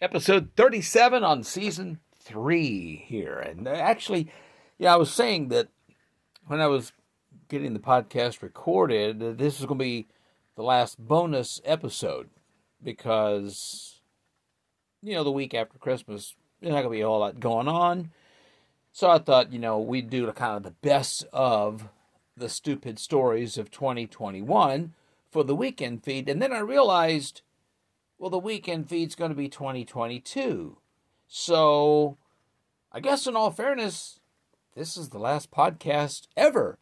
Episode 37 on Season 3 here. And actually, I was saying that when I was getting the podcast recorded, this is going to be the last bonus episode because, the week after Christmas, there's not going to be a whole lot going on. So I thought, we'd do kind of the best of the stupid stories of 2021 for the weekend feed. And then I realized, the weekend feed's going to be 2022. So, I guess in all fairness, this is the last podcast ever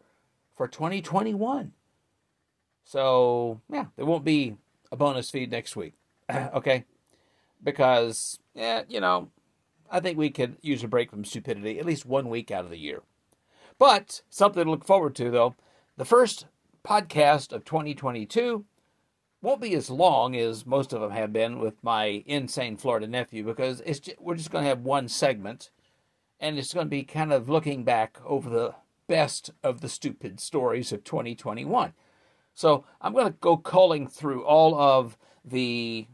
for 2021. So, there won't be a bonus feed next week. Okay? Because, I think we could use a break from stupidity at least 1 week out of the year. But, something to look forward to, though. The first podcast of 2022... won't be as long as most of them have been with my insane Florida nephew, because we're just going to have one segment, and it's going to be kind of looking back over the best of the stupid stories of 2021. So I'm going to go culling through all of the,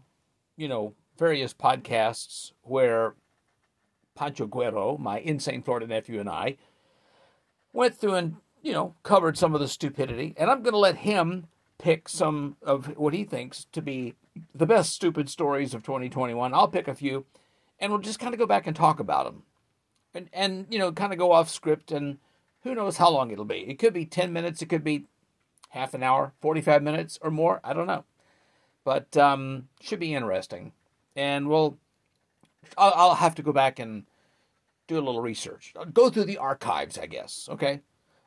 various podcasts where Pancho Guerrero, my insane Florida nephew, and I went through and, covered some of the stupidity, and I'm going to let him pick some of what he thinks to be the best stupid stories of 2021. I'll pick a few, and we'll just kind of go back and talk about them. And kind of go off script, and who knows how long it'll be. It could be 10 minutes, it could be half an hour, 45 minutes or more. I don't know. But should be interesting. And I'll have to go back and do a little research. I'll go through the archives, I guess, okay?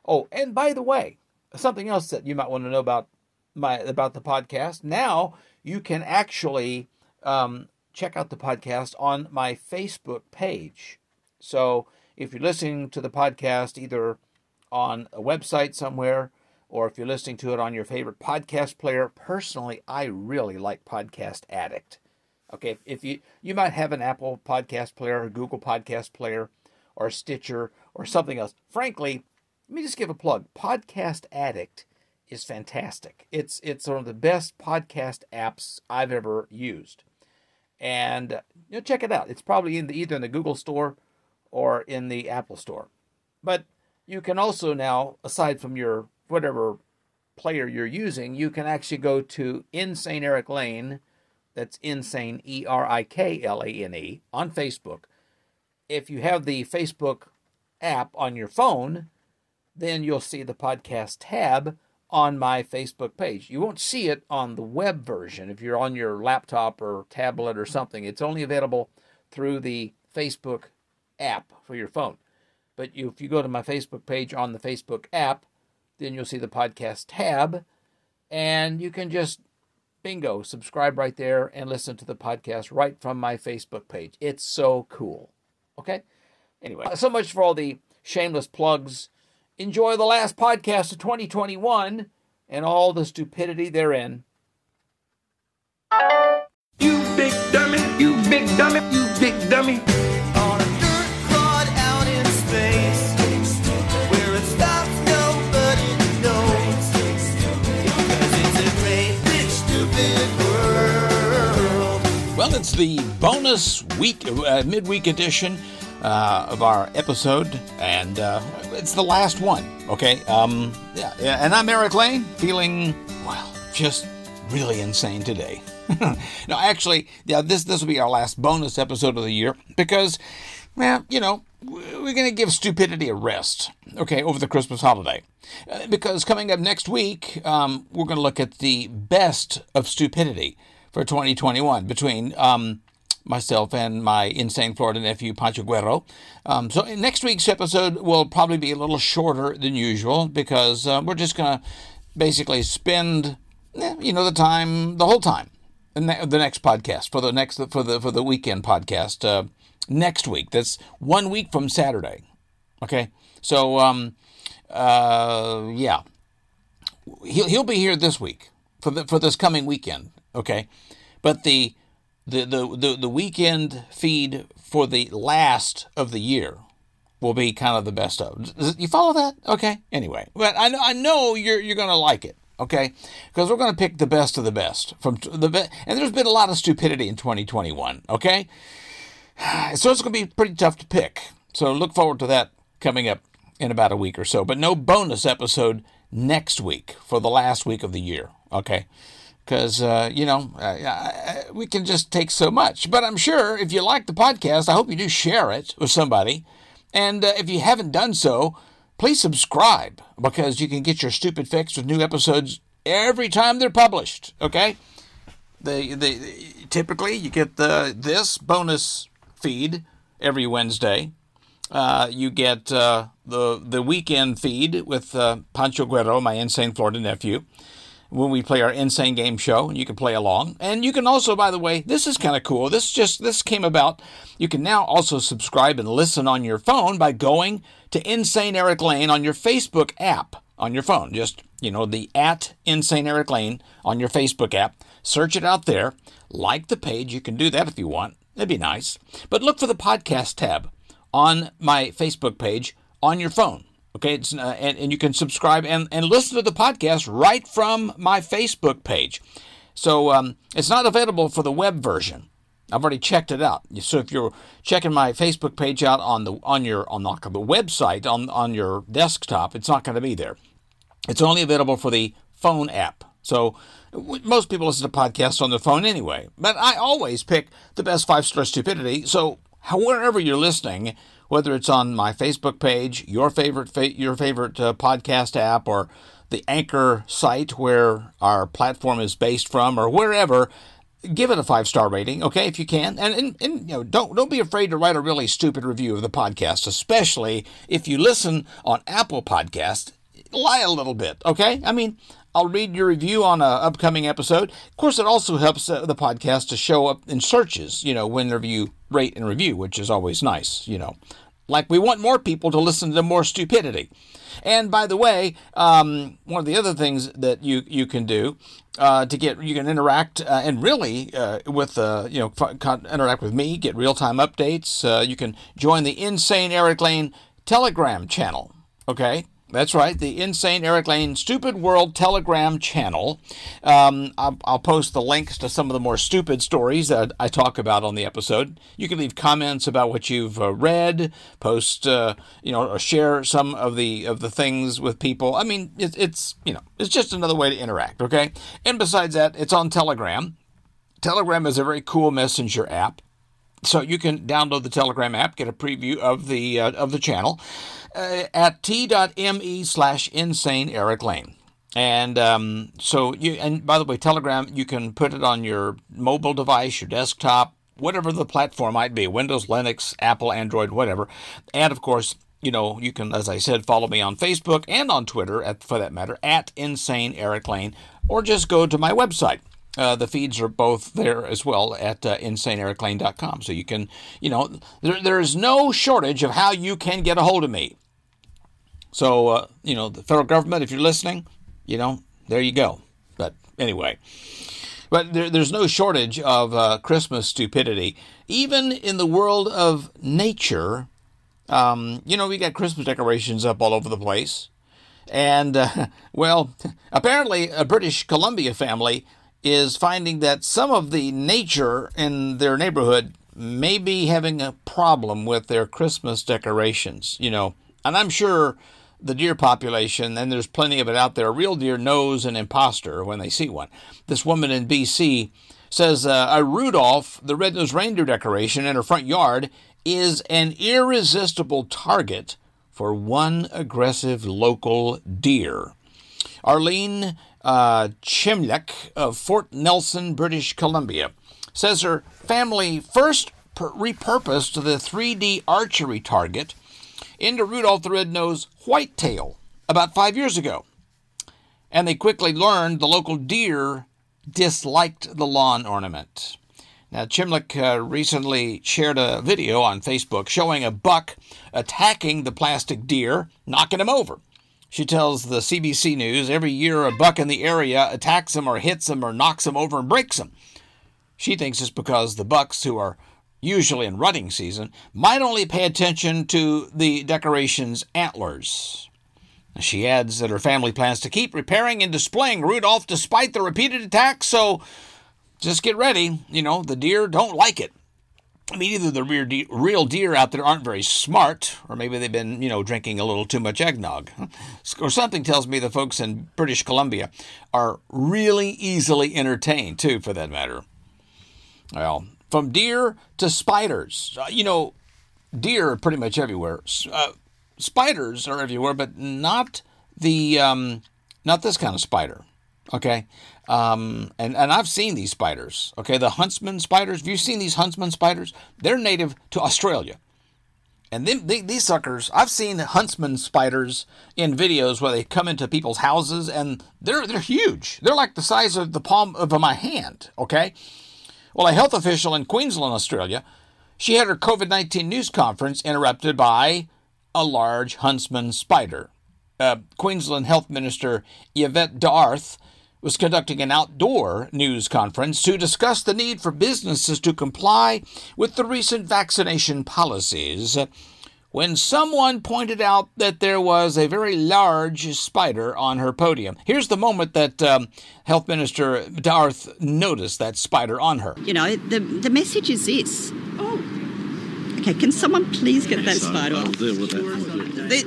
Oh, and by the way, something else that you might want to know about the podcast. Now you can actually check out the podcast on my Facebook page. So if you're listening to the podcast either on a website somewhere, or if you're listening to it on your favorite podcast player, personally, I really like Podcast Addict. Okay, if you might have an Apple podcast player, or Google podcast player, or Stitcher, or something else. Frankly, let me just give a plug. Podcast Addict is fantastic. It's one of the best podcast apps I've ever used. And check it out. It's probably either in the Google Store or in the Apple Store. But you can also now, aside from your whatever player you're using, you can actually go to Insane Eric Lane, that's Insane Eriklane, on Facebook. If you have the Facebook app on your phone, then you'll see the podcast tab on my Facebook page. You won't see it on the web version if you're on your laptop or tablet or something. It's only available through the Facebook app for your phone. But if you go to my Facebook page on the Facebook app, then you'll see the podcast tab, and you can just, bingo, subscribe right there and listen to the podcast right from my Facebook page. It's so cool. Okay? Anyway, so much for all the shameless plugs. Enjoy the last podcast of 2021 and all the stupidity therein. You big dummy, you big dummy, you big dummy. On a dirt clod out in space, where it stops nobody knows. Because it's a great big stupid world. Well, it's the bonus week, midweek edition of our episode, and it's the last one, okay? And I'm Eric Lane, feeling, just really insane today. No, actually, this will be our last bonus episode of the year, because, we're going to give stupidity a rest, okay, over the Christmas holiday. Because coming up next week, we're going to look at the best of stupidity for 2021, between myself and my insane Florida nephew, Pancho Guerrero. So next week's episode will probably be a little shorter than usual, because we're just going to basically spend, the whole time, in the next podcast, for the weekend podcast next week. That's 1 week from Saturday. Okay, so he'll be here this week for this coming weekend. Okay, but The weekend feed for the last of the year will be kind of the best of. You follow that? Okay. Anyway, but I know you're gonna like it. okay? Because we're going to pick the best of the best. And there's been a lot of stupidity in 2021, okay? So it's going to be pretty tough to pick. So look forward to that coming up in about a week or so. But no bonus episode next week for the last week of the year, okay? Because, we can just take so much. But I'm sure if you like the podcast, I hope you do share it with somebody. And if you haven't done so, please subscribe, because you can get your stupid fix with new episodes every time they're published, okay? Typically, you get this bonus feed every Wednesday. You get the weekend feed with Pancho Guerrero, my insane Florida nephew, when we play our insane game show, and you can play along. And you can also, by the way, this is kind of cool. This came about. You can now also subscribe and listen on your phone by going to Insane Eric Lane on your Facebook app on your phone. Just, the @InsaneEricLane on your Facebook app. Search it out there. Like the page. You can do that if you want. That'd be nice. But look for the podcast tab on my Facebook page on your phone. Okay, it's, and you can subscribe and listen to the podcast right from my Facebook page. So it's not available for the web version. I've already checked it out. So if you're checking my Facebook page out on the website on your desktop, it's not going to be there. It's only available for the phone app. So most people listen to podcasts on their phone anyway. But I always pick the best 5-star stupidity. So wherever you're listening, whether it's on my Facebook page, your favorite podcast app, or the Anchor site where our platform is based from, or wherever, give it a 5-star rating, okay, if you can. And don't be afraid to write a really stupid review of the podcast, especially if you listen on Apple Podcasts. Lie a little bit, okay? I mean, I'll read your review on an upcoming episode. Of course, it also helps the podcast to show up in searches, whenever you rate and review, which is always nice, Like, we want more people to listen to more stupidity. And by the way, one of the other things that you can do you can interact and really interact with me, get real-time updates. You can join the Insane Eric Lane Telegram channel, okay? That's right, the Insane Eric Lane Stupid World Telegram channel. I'll post the links to some of the more stupid stories that I talk about on the episode. You can leave comments about what you've read, post, or share some of the things with people. I mean, it's just another way to interact, okay? And besides that, it's on Telegram. Telegram is a very cool messenger app. So you can download the Telegram app, get a preview of the channel at t.me/InsaneEricLane. And by the way, Telegram, you can put it on your mobile device, your desktop, whatever the platform might be, Windows, Linux, Apple, Android, whatever. And of course, you can, as I said, follow me on Facebook and on Twitter, for that matter, @InsaneEricLane, or just go to my website. The feeds are both there as well at InsaneEricLane.com. So you can, there is no shortage of how you can get a hold of me. So, the federal government, if you're listening, there you go. But anyway, but there's no shortage of Christmas stupidity. Even in the world of nature, we got Christmas decorations up all over the place. And, apparently a British Columbia family is finding that some of the nature in their neighborhood may be having a problem with their Christmas decorations, And I'm sure the deer population, and there's plenty of it out there, real deer knows an imposter when they see one. This woman in BC says a Rudolph, the red-nosed reindeer decoration in her front yard, is an irresistible target for one aggressive local deer. Arlene Chymlek of Fort Nelson, British Columbia, says her family first repurposed the 3D archery target into Rudolph the Red-Nosed Whitetail about 5 years ago. And they quickly learned the local deer disliked the lawn ornament. Now, Chymlek recently shared a video on Facebook showing a buck attacking the plastic deer, knocking him over. She tells the CBC News every year a buck in the area attacks him or hits him or knocks him over and breaks him. She thinks it's because the bucks, who are usually in rutting season, might only pay attention to the decoration's antlers. She adds that her family plans to keep repairing and displaying Rudolph despite the repeated attacks, so just get ready. You know, the deer don't like it. I mean, either the real deer out there aren't very smart, or maybe they've been, you know, drinking a little too much eggnog. Or something tells me the folks in British Columbia are really easily entertained, too, for that matter. Well, from deer to spiders. You know, deer are pretty much everywhere. Spiders are everywhere, but not the not this kind of spider. Okay, and I've seen these spiders. Okay, the huntsman spiders. Have you seen these huntsman spiders? They're native to Australia, and these suckers. I've seen huntsman spiders in videos where they come into people's houses, and they're huge. They're like the size of the palm of my hand. Okay, well, a health official in Queensland, Australia, she had her COVID-19 news conference interrupted by a large huntsman spider. Queensland Health Minister Yvette Darth was conducting an outdoor news conference to discuss the need for businesses to comply with the recent vaccination policies when someone pointed out that there was a very large spider on her podium. Here's the moment that Health Minister Darth noticed that spider on her. You know, the message is this. Okay, can someone please get that spider off?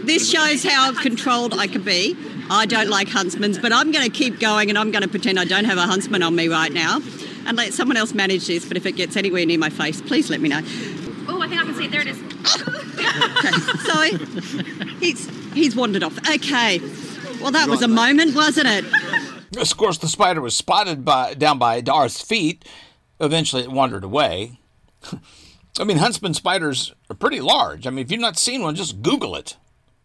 This shows how controlled I can be. I don't like huntsmen, but I'm going to keep going, and I'm going to pretend I don't have a huntsman on me right now and let someone else manage this, but if it gets anywhere near my face, please let me know. Oh, I think I can see it. There it is. Okay, so he's wandered off. Okay, well, that was a moment, wasn't it? Of course, the spider was spotted down by Darth's feet. Eventually, it wandered away. I mean, huntsman spiders are pretty large. I mean, if you've not seen one, just Google it.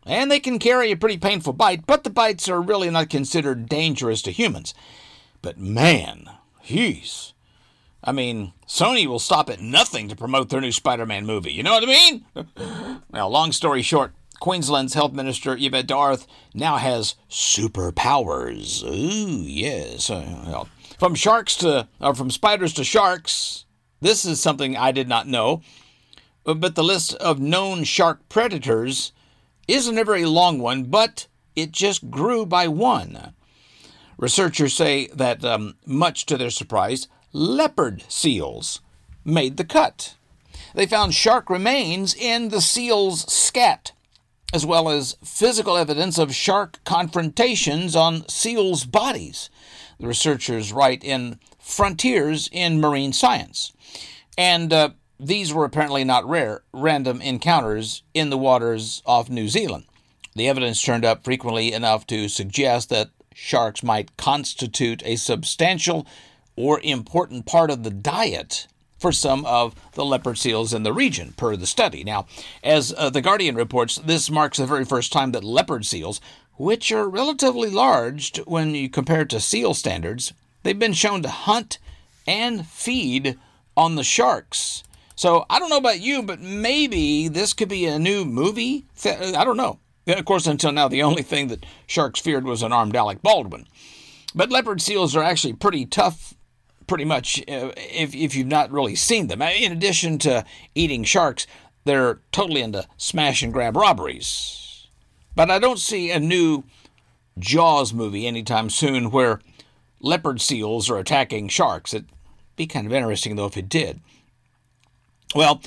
And they can carry a pretty painful bite, but the bites are really not considered dangerous to humans. But man, jeez. I mean, Sony will stop at nothing to promote their new Spider-Man movie. You know what I mean? Now, long story short, Queensland's Health Minister Yvette Darth now has superpowers. Ooh, yes. Well, from spiders to sharks. This is something I did not know, but the list of known shark predators isn't a very long one, but it just grew by one. Researchers say that, much to their surprise, leopard seals made the cut. They found shark remains in the seal's scat, as well as physical evidence of shark confrontations on seals' bodies. The researchers write in Frontiers in Marine Science. And these were apparently not rare, random encounters in the waters off New Zealand. The evidence turned up frequently enough to suggest that sharks might constitute a substantial or important part of the diet for some of the leopard seals in the region, per the study. Now, as The Guardian reports, this marks the very first time that leopard seals, which are relatively large when you compare to seal standards, they've been shown to hunt and feed on the sharks. So I don't know about you, but maybe this could be a new movie. I don't know. Of course, until now, the only thing that sharks feared was an armed Alec Baldwin. But leopard seals are actually pretty tough, pretty much, if you've not really seen them. In addition to eating sharks, they're totally into smash and grab robberies. But I don't see a new Jaws movie anytime soon where leopard seals are attacking sharks. It'd be kind of interesting, though, if it did. Well,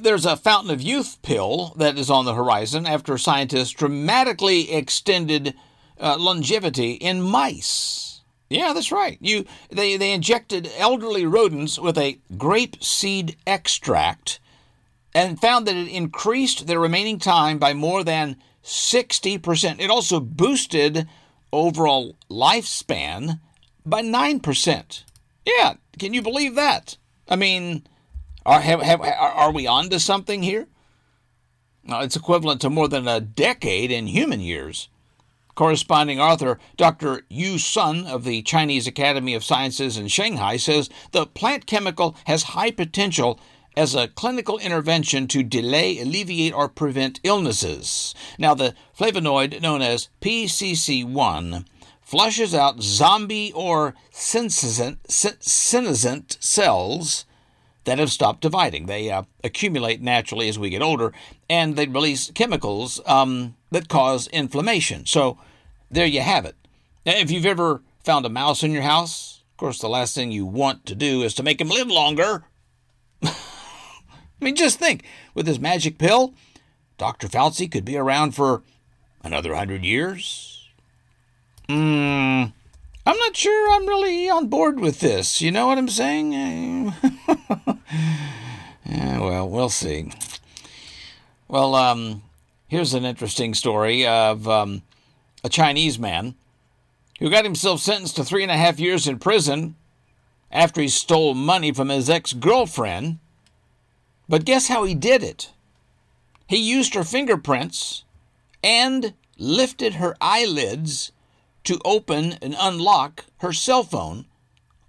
there's a fountain of youth pill that is on the horizon after scientists dramatically extended longevity in mice. Yeah, that's right. They injected elderly rodents with a grape seed extract and found that it increased their remaining time by more than 60%. It also boosted overall lifespan by 9%. Yeah, can you believe that? I mean, are we on to something here? No, it's equivalent to more than a decade in human years. Corresponding author Dr. Yu Sun of the Chinese Academy of Sciences in Shanghai says the plant chemical has high potential as a clinical intervention to delay, alleviate, or prevent illnesses. Now, the flavonoid known as PCC1 flushes out zombie or senescent cells that have stopped dividing. They accumulate naturally as we get older, and they release chemicals that cause inflammation. So there you have it. Now, if you've ever found a mouse in your house, of course, the last thing you want to do is to make him live longer. I mean, just think, with this magic pill, Dr. Fauci could be around for another 100 years. I'm not sure I'm really on board with this. You know what I'm saying? Yeah, well, we'll see. Well, here's an interesting story of a Chinese man who got himself sentenced to 3.5 years in prison after he stole money from his ex-girlfriend. But guess how he did it? He used her fingerprints and lifted her eyelids to open and unlock her cell phone,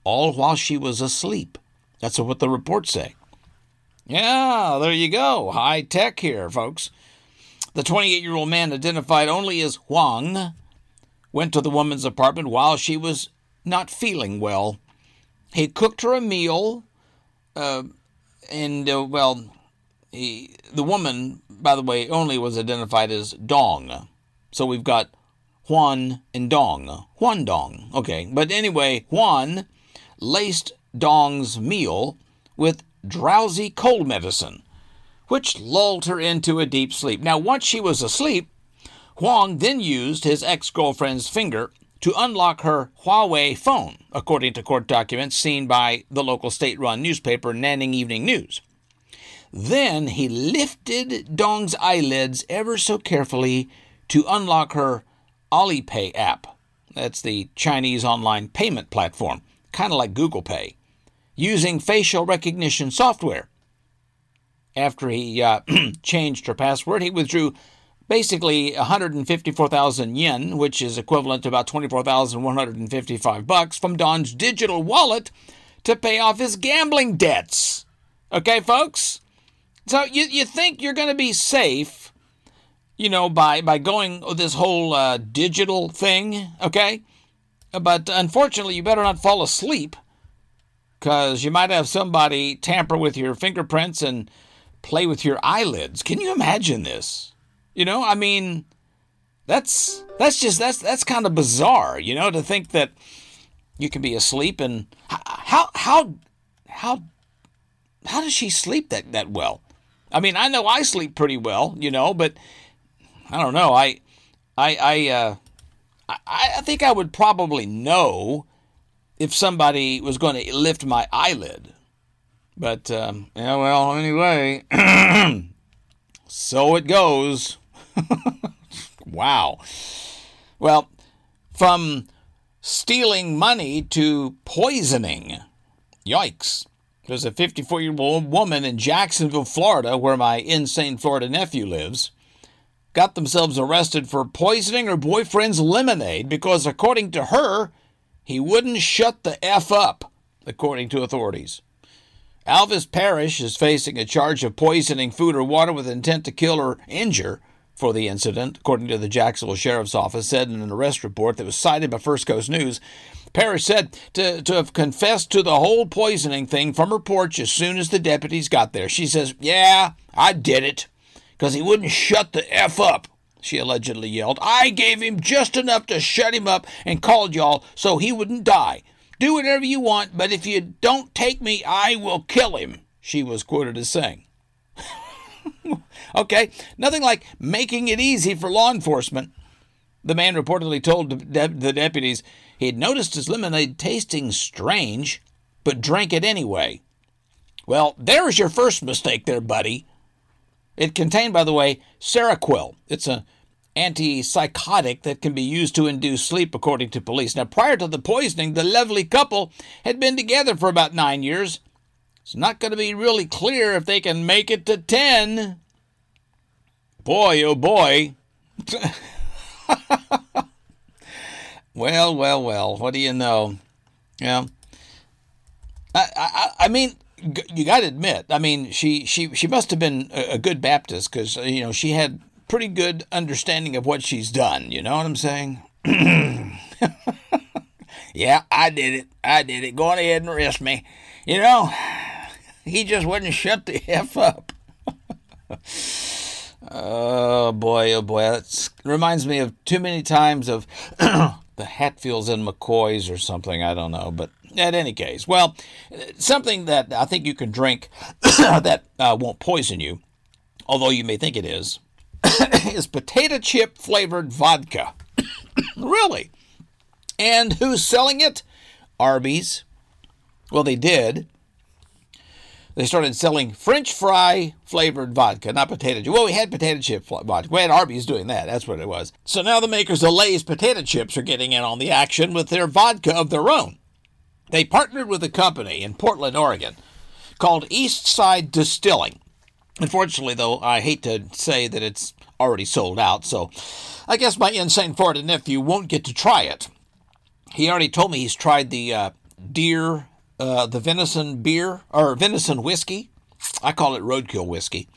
all while she was asleep. That's what the reports say. Yeah, there you go. High tech here, folks. The 28-year-old man, identified only as Huang, went to the woman's apartment while she was not feeling well. He cooked her a meal, the woman, by the way, only was identified as Dong. So we've got Huan and Dong. Huan Dong. Okay. But anyway, Huan laced Dong's meal with drowsy cold medicine, which lulled her into a deep sleep. Now, once she was asleep, Huang then used his ex-girlfriend's finger to unlock her Huawei phone, according to court documents seen by the local state-run newspaper Nanning Evening News. Then he lifted Dong's eyelids ever so carefully to unlock her Alipay app. That's the Chinese online payment platform, kind of like Google Pay, using facial recognition software. After he changed her password, he withdrew basically 154,000 yen, which is equivalent to about $24,155 from Don's digital wallet to pay off his gambling debts. Okay, folks? So you think you're going to be safe, you know, by going this whole digital thing, okay? But unfortunately, you better not fall asleep, because you might have somebody tamper with your fingerprints and play with your eyelids. Can you imagine this? You know, I mean, that's kind of bizarre, you know, to think that you can be asleep. And how does she sleep that well? I mean, I know I sleep pretty well, you know, but I don't know. I think I would probably know if somebody was going to lift my eyelid. But, yeah, well, anyway, so it goes. Wow. Well, from stealing money to poisoning. Yikes. There's a 54-year-old woman in Jacksonville, Florida, where my insane Florida nephew lives, got themselves arrested for poisoning her boyfriend's lemonade because, according to her, he wouldn't shut the F up, according to authorities. Alvis Parrish is facing a charge of poisoning food or water with intent to kill or injure for the incident, according to the Jacksonville Sheriff's Office, said in an arrest report that was cited by First Coast News. Parrish said to have confessed to the whole poisoning thing from her porch as soon as the deputies got there. She says, "Yeah, I did it, because he wouldn't shut the F up," she allegedly yelled. "I gave him just enough to shut him up and called y'all so he wouldn't die. Do whatever you want, but if you don't take me, I will kill him," she was quoted as saying. Okay, nothing like making it easy for law enforcement. The man reportedly told the deputies he had noticed his lemonade tasting strange, but drank it anyway. Well, there's your first mistake there, buddy. It contained, by the way, Seroquel. It's an antipsychotic that can be used to induce sleep, according to police. Now, prior to the poisoning, the lovely couple had been together for about 9 years. It's not going to be really clear if they can make it to 10. Boy, oh boy. Well, what do you know? Yeah. I mean, you got to admit, I mean, she must have been a good Baptist, because, you know, she had pretty good understanding of what she's done. You know what I'm saying? Yeah, I did it. Go on ahead and arrest me. You know, He just wouldn't shut the F up. Oh boy. That reminds me of too many times of the Hatfields and McCoys or something. I don't know. But at any case, well, something that I think you can drink that won't poison you, although you may think it is, is potato chip flavored vodka. Really? And who's selling it? Arby's. Well, they did. They started selling French fry flavored vodka, not potato chip. Well, we had potato chip vodka. We had Arby's doing that. That's what it was. So now the makers of Lay's potato chips are getting in on the action with their vodka of their own. They partnered with a company in Portland, Oregon, called Eastside Distilling. Unfortunately, though, I hate to say that it's already sold out, so I guess my insane Florida nephew won't get to try it. He already told me he's tried the the venison beer, or venison whiskey. I call it roadkill whiskey.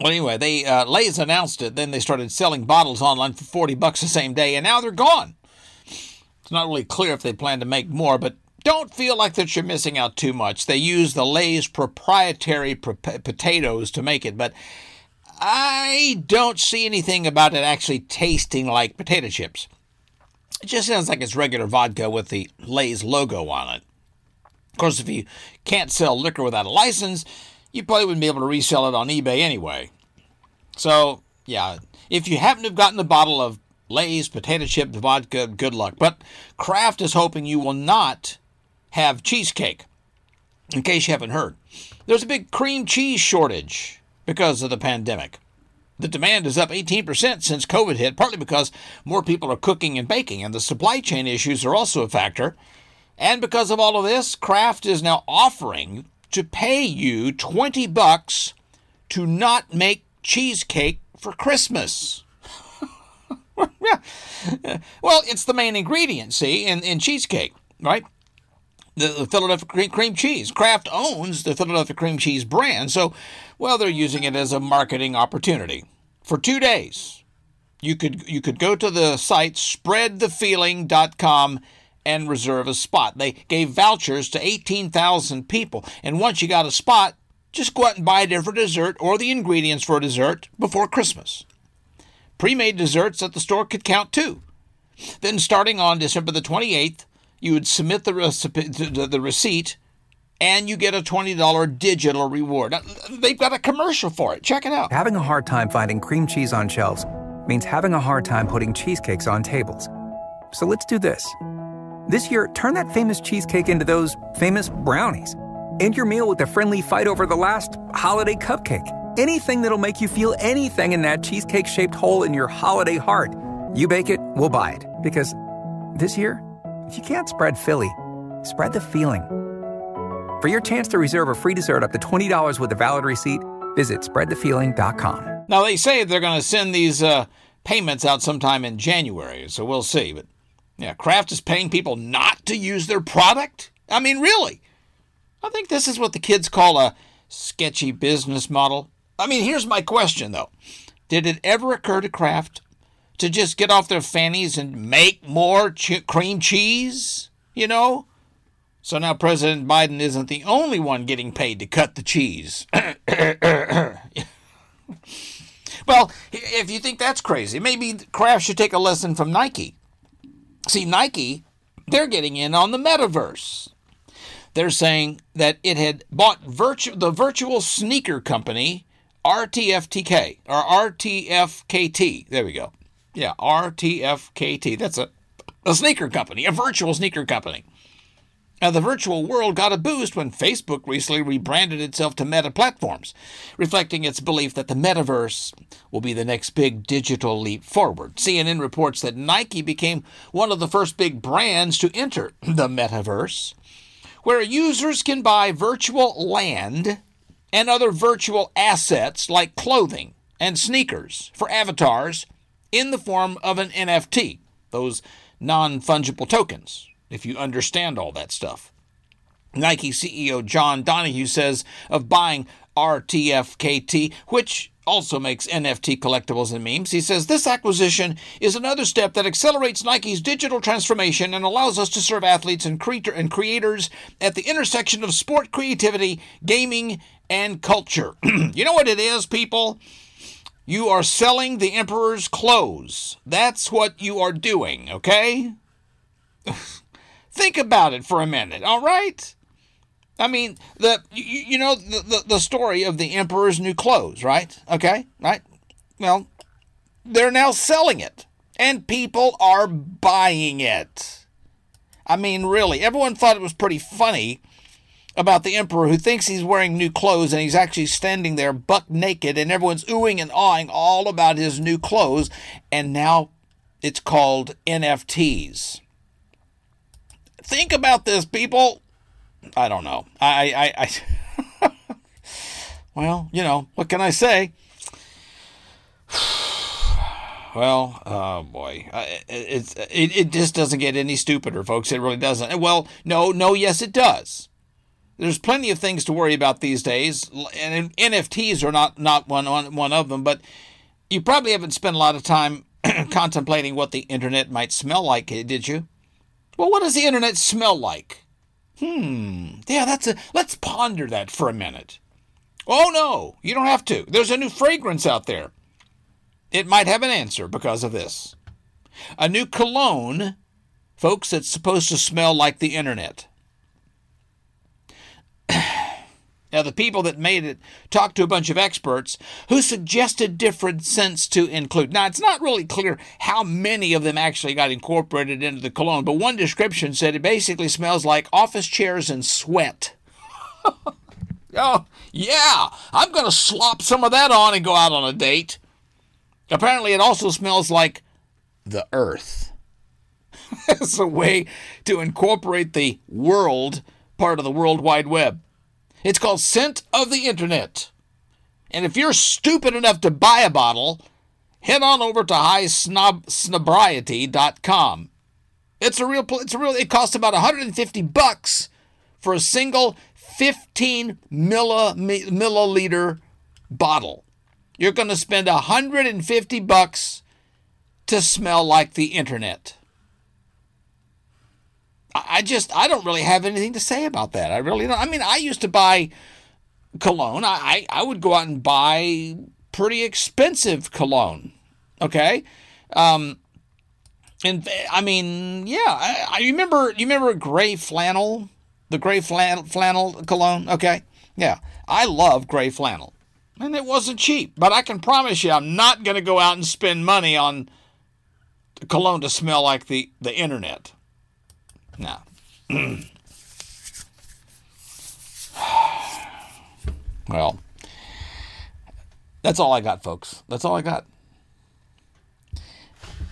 Well, anyway, they Lay's announced it, then they started selling bottles online for $40 the same day, and now they're gone. It's not really clear if they plan to make more, but don't feel like that you're missing out too much. They use the Lay's proprietary potatoes to make it, but I don't see anything about it actually tasting like potato chips. It just sounds like it's regular vodka with the Lay's logo on it. Of course, if you can't sell liquor without a license, you probably wouldn't be able to resell it on eBay anyway. So, yeah, if you happen to have gotten a bottle of Lay's potato chip vodka, good luck. But Kraft is hoping you will not have cheesecake, in case you haven't heard. There's a big cream cheese shortage because of the pandemic. The demand is up 18% since COVID hit, partly because more people are cooking and baking, and the supply chain issues are also a factor. And because of all of this, Kraft is now offering to pay you $20 to not make cheesecake for Christmas. Well, it's the main ingredient, see, in cheesecake, right? The Philadelphia cream cheese. Kraft owns the Philadelphia cream cheese brand, so, well, they're using it as a marketing opportunity. For 2 days, you could go to the site spreadthefeeling.com and reserve a spot. They gave vouchers to 18,000 people, and once you got a spot, just go out and buy a different dessert or the ingredients for a dessert before Christmas. Pre-made desserts at the store could count, too. Then, starting on December the 28th, you would submit the receipt, and you get a $20 digital reward. They've got a commercial for it. Check it out. Having a hard time finding cream cheese on shelves means having a hard time putting cheesecakes on tables. So let's do this. This year, turn that famous cheesecake into those famous brownies. End your meal with a friendly fight over the last holiday cupcake. Anything that'll make you feel anything in that cheesecake-shaped hole in your holiday heart. You bake it, we'll buy it. Because this year, if you can't spread Philly, spread the feeling. For your chance to reserve a free dessert up to $20 with a valid receipt, visit spreadthefeeling.com. Now, they say they're going to send these payments out sometime in January, so we'll see. But, yeah, Kraft is paying people not to use their product? I mean, really? I think this is what the kids call a sketchy business model. I mean, here's my question, though. Did it ever occur to Kraft to just get off their fannies and make more cream cheese, you know? So now President Biden isn't the only one getting paid to cut the cheese. Well, if you think that's crazy, maybe Kraft should take a lesson from Nike. See, Nike, they're getting in on the metaverse. They're saying that it had bought the virtual sneaker company, RTFKT, or RTFKT. There we go. Yeah, RTFKT. That's a sneaker company, a virtual sneaker company. Now, the virtual world got a boost when Facebook recently rebranded itself to Meta Platforms, reflecting its belief that the metaverse will be the next big digital leap forward. CNN reports that Nike became one of the first big brands to enter the metaverse, where users can buy virtual land and other virtual assets like clothing and sneakers for avatars in the form of an NFT, those non-fungible tokens, if you understand all that stuff. Nike CEO John Donahoe says of buying RTFKT, which also makes NFT collectibles and memes. He says, this acquisition is another step that accelerates Nike's digital transformation and allows us to serve athletes and creators at the intersection of sport, creativity, gaming, and culture. You know what it is, people? You are selling the emperor's clothes. That's what you are doing, okay? Think about it for a minute, all right? I mean, you know the story of the emperor's new clothes, right? Okay, right? Well, they're now selling it, and people are buying it. I mean, really, everyone thought it was pretty funny about the emperor who thinks he's wearing new clothes and he's actually standing there buck naked and everyone's oohing and aahing all about his new clothes, and now it's called NFTs. Think about this, people. I don't know. I well, you know, what can I say? Well, oh boy, it just doesn't get any stupider, folks. It really doesn't. Well, no, yes, it does. There's plenty of things to worry about these days, and NFTs are not one of them. But you probably haven't spent a lot of time contemplating what the internet might smell like, did you? Well, what does the internet smell like? Yeah, let's ponder that for a minute. Oh no, you don't have to. There's a new fragrance out there. It might have an answer because of this. A new cologne, folks, that's supposed to smell like the internet. Now, the people that made it talked to a bunch of experts who suggested different scents to include. Now, it's not really clear how many of them actually got incorporated into the cologne, but one description said it basically smells like office chairs and sweat. Oh, yeah, I'm going to slop some of that on and go out on a date. Apparently, it also smells like the earth. It's a way to incorporate the world part of the World Wide Web. It's called Scent of the Internet. And if you're stupid enough to buy a bottle, head on over to highsnobriety.com. It costs about $150 for a single 15 milliliter bottle. You're going to spend $150 to smell like the internet. I don't really have anything to say about that. I really don't. I mean, I used to buy cologne. I would go out and buy pretty expensive cologne. Okay. And I mean, yeah, you remember the gray flannel cologne. Okay. Yeah. I love gray flannel, and it wasn't cheap, but I can promise you, I'm not going to go out and spend money on cologne to smell like the internet. No. Well, that's all I got, folks. That's all I got.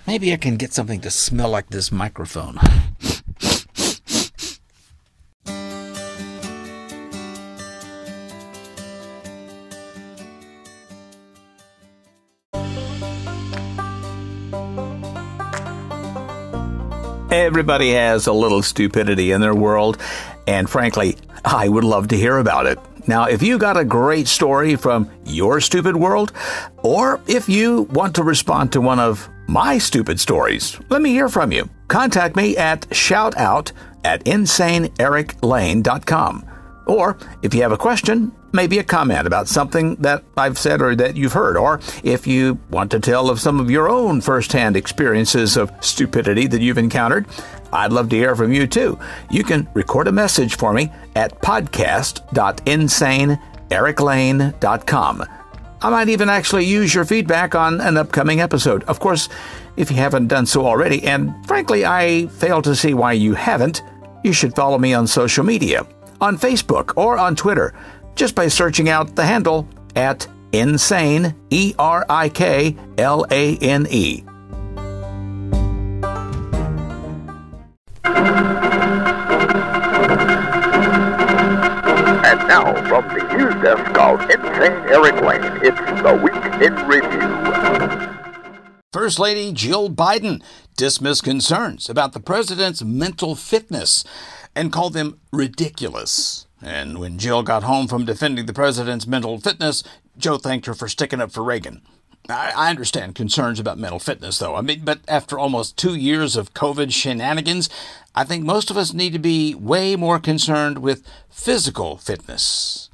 Maybe I can get something to smell like this microphone. Everybody has a little stupidity in their world, and frankly, I would love to hear about it. Now, if you got a great story from your stupid world, or if you want to respond to one of my stupid stories, let me hear from you. Contact me at shoutout@insaneericlane.com. Or if you have a question, maybe a comment about something that I've said or that you've heard, or if you want to tell of some of your own firsthand experiences of stupidity that you've encountered, I'd love to hear from you too. You can record a message for me at podcast.insaneericlane.com. I might even actually use your feedback on an upcoming episode. Of course, if you haven't done so already, and frankly, I fail to see why you haven't, you should follow me on social media, on Facebook or on Twitter, just by searching out the handle at Insane, ERIKLANE. And now from the news desk of Insane Eric Lane, it's the Week in Review. First Lady Jill Biden dismissed concerns about the president's mental fitness and called them ridiculous. And when Jill got home from defending the president's mental fitness, Joe thanked her for sticking up for Reagan. I understand concerns about mental fitness, though. I mean, but after almost 2 years of COVID shenanigans, I think most of us need to be way more concerned with physical fitness.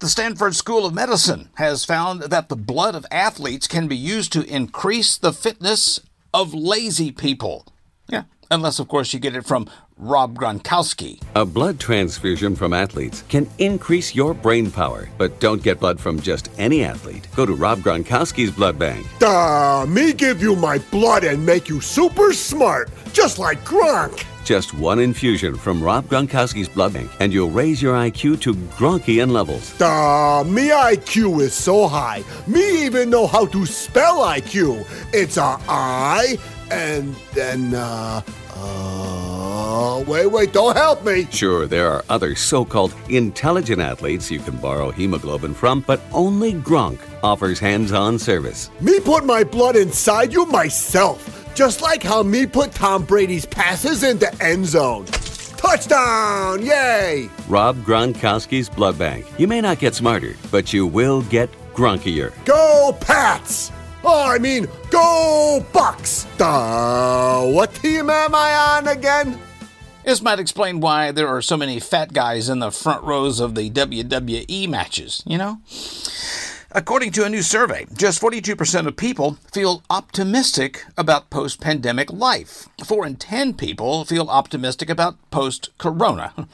The Stanford School of Medicine has found that the blood of athletes can be used to increase the fitness of lazy people. Yeah, unless, of course, you get it from Rob Gronkowski. A blood transfusion from athletes can increase your brain power, but don't get blood from just any athlete. Go to Rob Gronkowski's blood bank. Me give you my blood and make you super smart, just like Gronk. Just one infusion from Rob Gronkowski's blood bank, and you'll raise your IQ to Gronkian levels. Me IQ is so high, me even know how to spell IQ. It's a I, and then, wait, don't help me. Sure, there are other so-called intelligent athletes you can borrow hemoglobin from, but only Gronk offers hands-on service. Me put my blood inside you myself. Just like how me put Tom Brady's passes into end zone. Touchdown! Yay! Rob Gronkowski's blood bank. You may not get smarter, but you will get gronkier. Go Pats! Oh, I mean, go Bucks! What team am I on again? This might explain why there are so many fat guys in the front rows of the WWE matches, you know? According to a new survey, just 42% of people feel optimistic about post-pandemic life. 4 in 10 people feel optimistic about post-corona.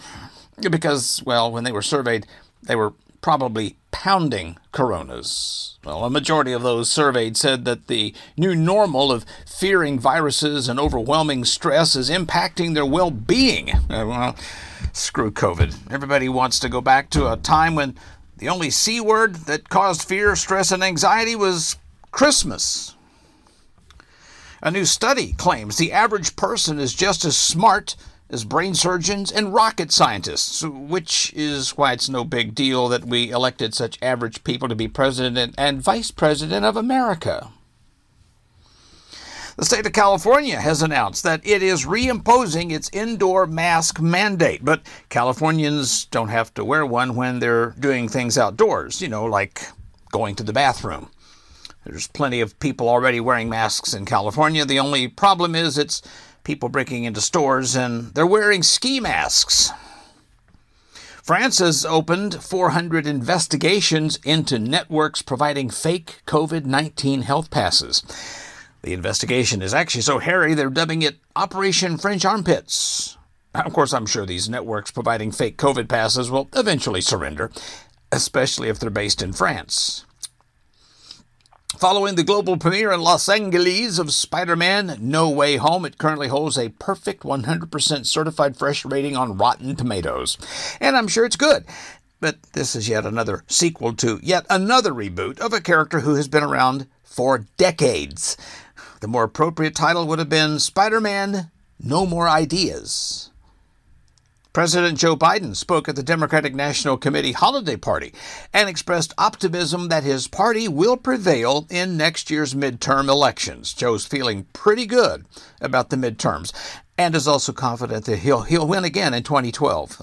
Because, well, when they were surveyed, they were probably pounding coronas. Well, a majority of those surveyed said that the new normal of fearing viruses and overwhelming stress is impacting their well-being. Well, screw COVID. Everybody wants to go back to a time when the only C word that caused fear, stress, and anxiety was Christmas. A new study claims the average person is just as smart as brain surgeons and rocket scientists, which is why it's no big deal that we elected such average people to be president and vice president of America. The state of California has announced that it is reimposing its indoor mask mandate, but Californians don't have to wear one when they're doing things outdoors, you know, like going to the bathroom. There's plenty of people already wearing masks in California. The only problem is it's people breaking into stores and they're wearing ski masks. France has opened 400 investigations into networks providing fake COVID-19 health passes. The investigation is actually so hairy they're dubbing it Operation French Armpits. Of course, I'm sure these networks providing fake COVID passes will eventually surrender, especially if they're based in France. Following the global premiere in Los Angeles of Spider-Man No Way Home, it currently holds a perfect 100% certified fresh rating on Rotten Tomatoes. And I'm sure it's good. But this is yet another sequel to yet another reboot of a character who has been around for decades. The more appropriate title would have been Spider-Man No More Ideas. President Joe Biden spoke at the Democratic National Committee holiday party and expressed optimism that his party will prevail in next year's midterm elections. Joe's feeling pretty good about the midterms and is also confident that he'll win again in 2012.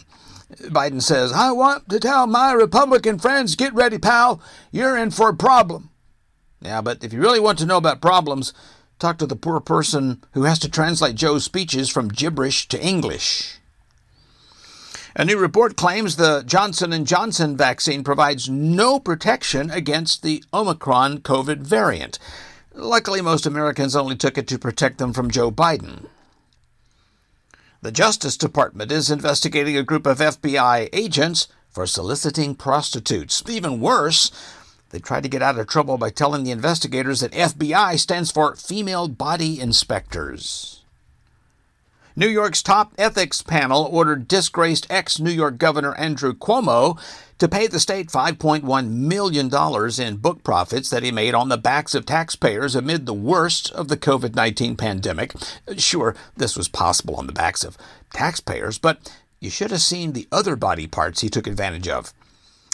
Biden says, "I want to tell my Republican friends, get ready, pal, you're in for a problem." Yeah, but if you really want to know about problems, talk to the poor person who has to translate Joe's speeches from gibberish to English. A new report claims the Johnson & Johnson vaccine provides no protection against the Omicron COVID variant. Luckily, most Americans only took it to protect them from Joe Biden. The Justice Department is investigating a group of FBI agents for soliciting prostitutes. Even worse, they tried to get out of trouble by telling the investigators that FBI stands for Female Body Inspectors. New York's top ethics panel ordered disgraced ex-New York Governor Andrew Cuomo to pay the state $5.1 million in book profits that he made on the backs of taxpayers amid the worst of the COVID-19 pandemic. Sure, this was possible on the backs of taxpayers, but you should have seen the other body parts he took advantage of.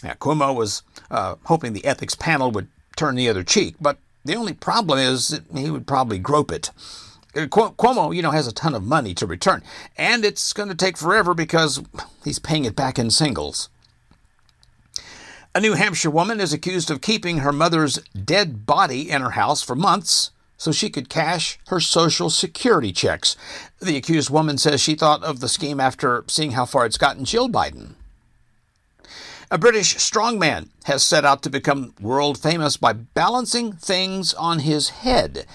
Now, Cuomo was hoping the ethics panel would turn the other cheek, but the only problem is he would probably grope it. Cuomo, you know, has a ton of money to return, and it's going to take forever because he's paying it back in singles. A New Hampshire woman is accused of keeping her mother's dead body in her house for months so she could cash her Social Security checks. The accused woman says she thought of the scheme after seeing how far it's gotten Jill Biden. A British strongman has set out to become world famous by balancing things on his head,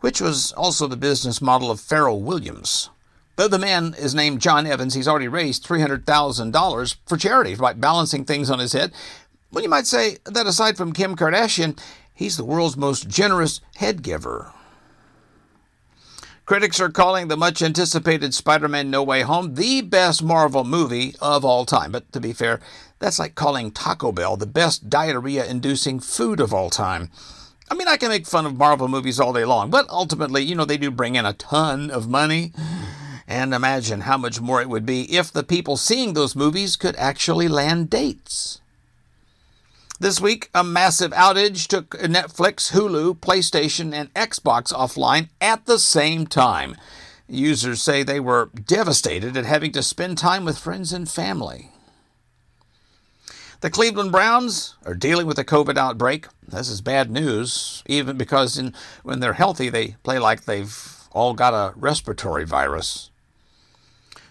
which was also the business model of Pharrell Williams. Though the man is named John Evans, he's already raised $300,000 for charity by balancing things on his head. Well, you might say that aside from Kim Kardashian, he's the world's most generous head giver. Critics are calling the much-anticipated Spider-Man No Way Home the best Marvel movie of all time. But to be fair, that's like calling Taco Bell the best diarrhea-inducing food of all time. I mean, I can make fun of Marvel movies all day long, but ultimately, you know, they do bring in a ton of money. And imagine how much more it would be if the people seeing those movies could actually land dates. This week, a massive outage took Netflix, Hulu, PlayStation, and Xbox offline at the same time. Users say they were devastated at having to spend time with friends and family. The Cleveland Browns are dealing with a COVID outbreak. This is bad news, even because when they're healthy, they play like they've all got a respiratory virus.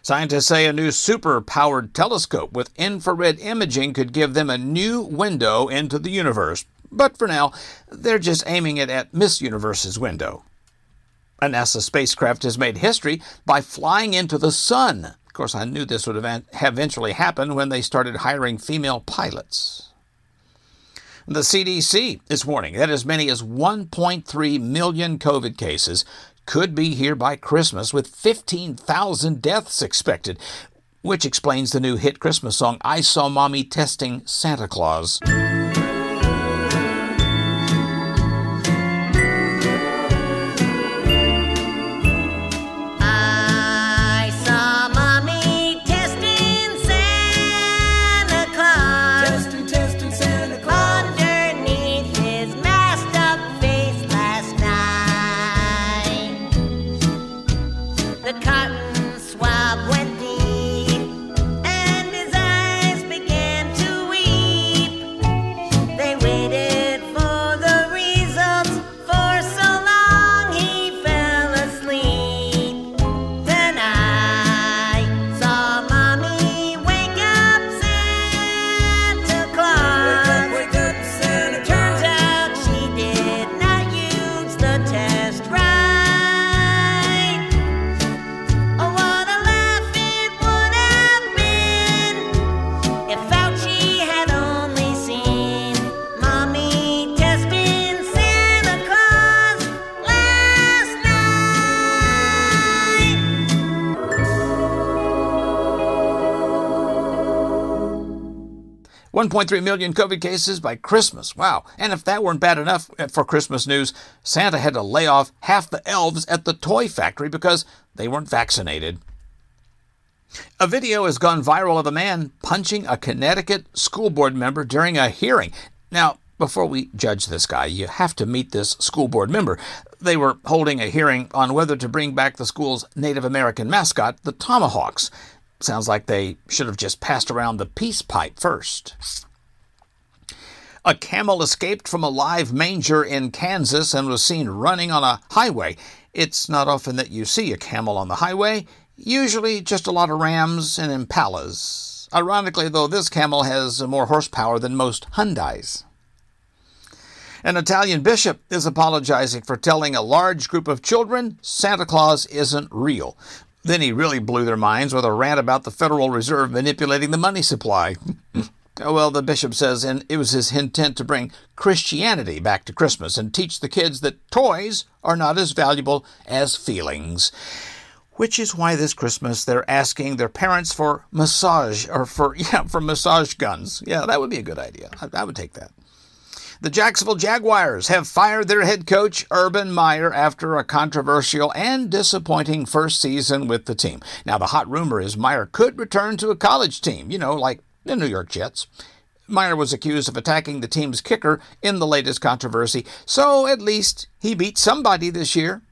Scientists say a new super-powered telescope with infrared imaging could give them a new window into the universe. But for now, they're just aiming it at Miss Universe's window. A NASA spacecraft has made history by flying into the sun. Of course, I knew this would eventually happen when they started hiring female pilots. The CDC is warning that as many as 1.3 million COVID cases could be here by Christmas, with 15,000 deaths expected, which explains the new hit Christmas song, I Saw Mommy Testing Santa Claus. .3 million COVID cases by Christmas. Wow. And if that weren't bad enough for Christmas news, Santa had to lay off half the elves at the toy factory because they weren't vaccinated. A video has gone viral of a man punching a Connecticut school board member during a hearing. Now, before we judge this guy, you have to meet this school board member. They were holding a hearing on whether to bring back the school's Native American mascot, the Tomahawks. Sounds like they should have just passed around the peace pipe first. A camel escaped from a live manger in Kansas and was seen running on a highway. It's not often that you see a camel on the highway, usually just a lot of rams and impalas. Ironically, though, this camel has more horsepower than most Hyundais. An Italian bishop is apologizing for telling a large group of children Santa Claus isn't real. Then he really blew their minds with a rant about the Federal Reserve manipulating the money supply. Well, the bishop says and it was his intent to bring Christianity back to Christmas and teach the kids that toys are not as valuable as feelings. Which is why this Christmas they're asking their parents for massage guns. Yeah, that would be a good idea. I would take that. The Jacksonville Jaguars have fired their head coach, Urban Meyer, after a controversial and disappointing first season with the team. Now, the hot rumor is Meyer could return to a college team, you know, like the New York Jets. Meyer was accused of attacking the team's kicker in the latest controversy, so at least he beat somebody this year.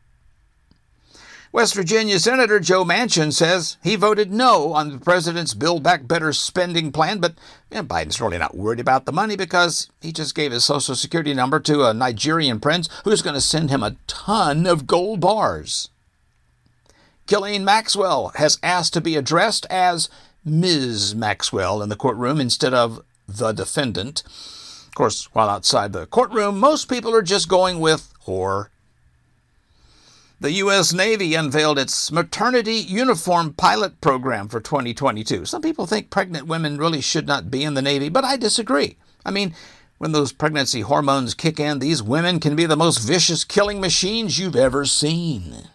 West Virginia Senator Joe Manchin says he voted no on the president's Build Back Better spending plan, but Biden's really not worried about the money because he just gave his Social Security number to a Nigerian prince who's going to send him a ton of gold bars. Killeen Maxwell has asked to be addressed as Ms. Maxwell in the courtroom instead of the defendant. Of course, while outside the courtroom, most people are just going with whore. The U.S. Navy unveiled its maternity uniform pilot program for 2022. Some people think pregnant women really should not be in the Navy, but I disagree. I mean, when those pregnancy hormones kick in, these women can be the most vicious killing machines you've ever seen.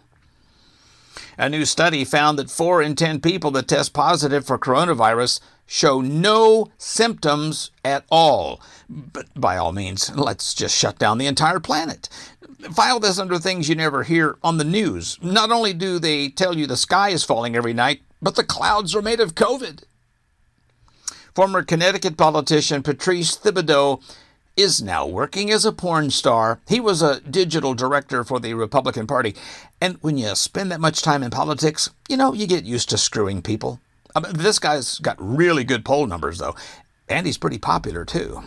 A new study found that 4 in 10 people that test positive for coronavirus show no symptoms at all. But by all means, let's just shut down the entire planet. File this under things you never hear on the news. Not only do they tell you the sky is falling every night, but the clouds are made of COVID. Former Connecticut politician Patrice Thibodeau is now working as a porn star. He was a digital director for the Republican Party. And when you spend that much time in politics, you get used to screwing people. I mean, this guy's got really good poll numbers, though. And he's pretty popular, too.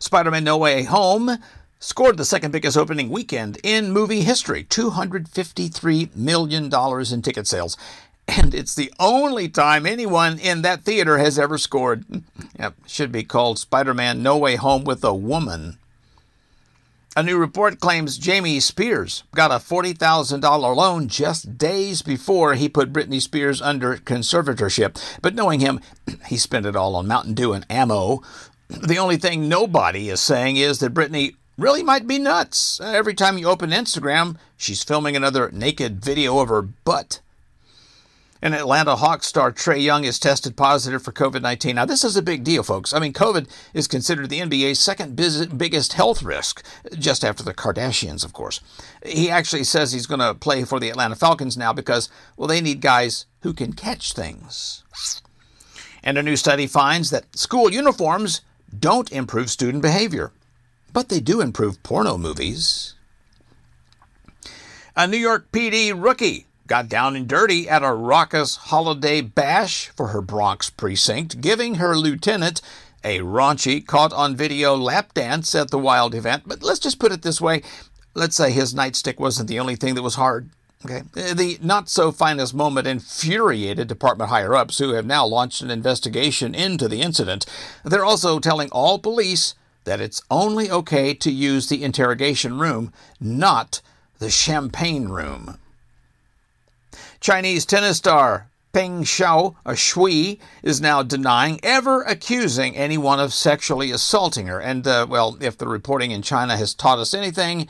Spider-Man No Way Home scored the second biggest opening weekend in movie history, $253 million in ticket sales. And it's the only time anyone in that theater has ever scored. Yep, should be called Spider-Man No Way Home with a woman. A new report claims Jamie Spears got a $40,000 loan just days before he put Britney Spears under conservatorship. But knowing him, he spent it all on Mountain Dew and ammo. The only thing nobody is saying is that Britney really might be nuts. Every time you open Instagram, she's filming another naked video of her butt. And Atlanta Hawks star Trey Young is tested positive for COVID-19. Now, this is a big deal, folks. I mean, COVID is considered the NBA's second biggest health risk, just after the Kardashians, of course. He actually says he's going to play for the Atlanta Falcons now because, well, they need guys who can catch things. And a new study finds that school uniforms don't improve student behavior, but they do improve porno movies. A New York PD rookie got down and dirty at a raucous holiday bash for her Bronx precinct, giving her lieutenant a raunchy, caught-on-video lap dance at the Wild event. But let's just put it this way. Let's say his nightstick wasn't the only thing that was hard. Okay. The not-so-finest moment infuriated department higher-ups, who have now launched an investigation into the incident. They're also telling all police that it's only okay to use the interrogation room, not the champagne room. Chinese tennis star Peng Shuai is now denying ever accusing anyone of sexually assaulting her. And, well, if the reporting in China has taught us anything,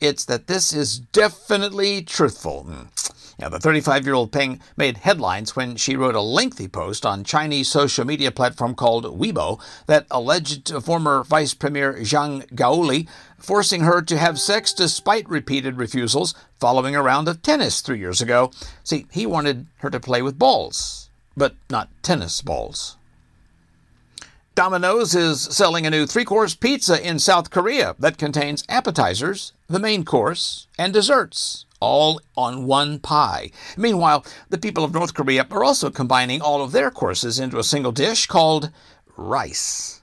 it's that this is definitely truthful. Now, the 35-year-old Peng made headlines when she wrote a lengthy post on Chinese social media platform called Weibo that alleged former Vice Premier Zhang Gaoli forcing her to have sex despite repeated refusals following a round of tennis 3 years ago. See, he wanted her to play with balls, but not tennis balls. Domino's is selling a new three-course pizza in South Korea that contains appetizers, the main course, and desserts, all on one pie. Meanwhile, the people of North Korea are also combining all of their courses into a single dish called rice.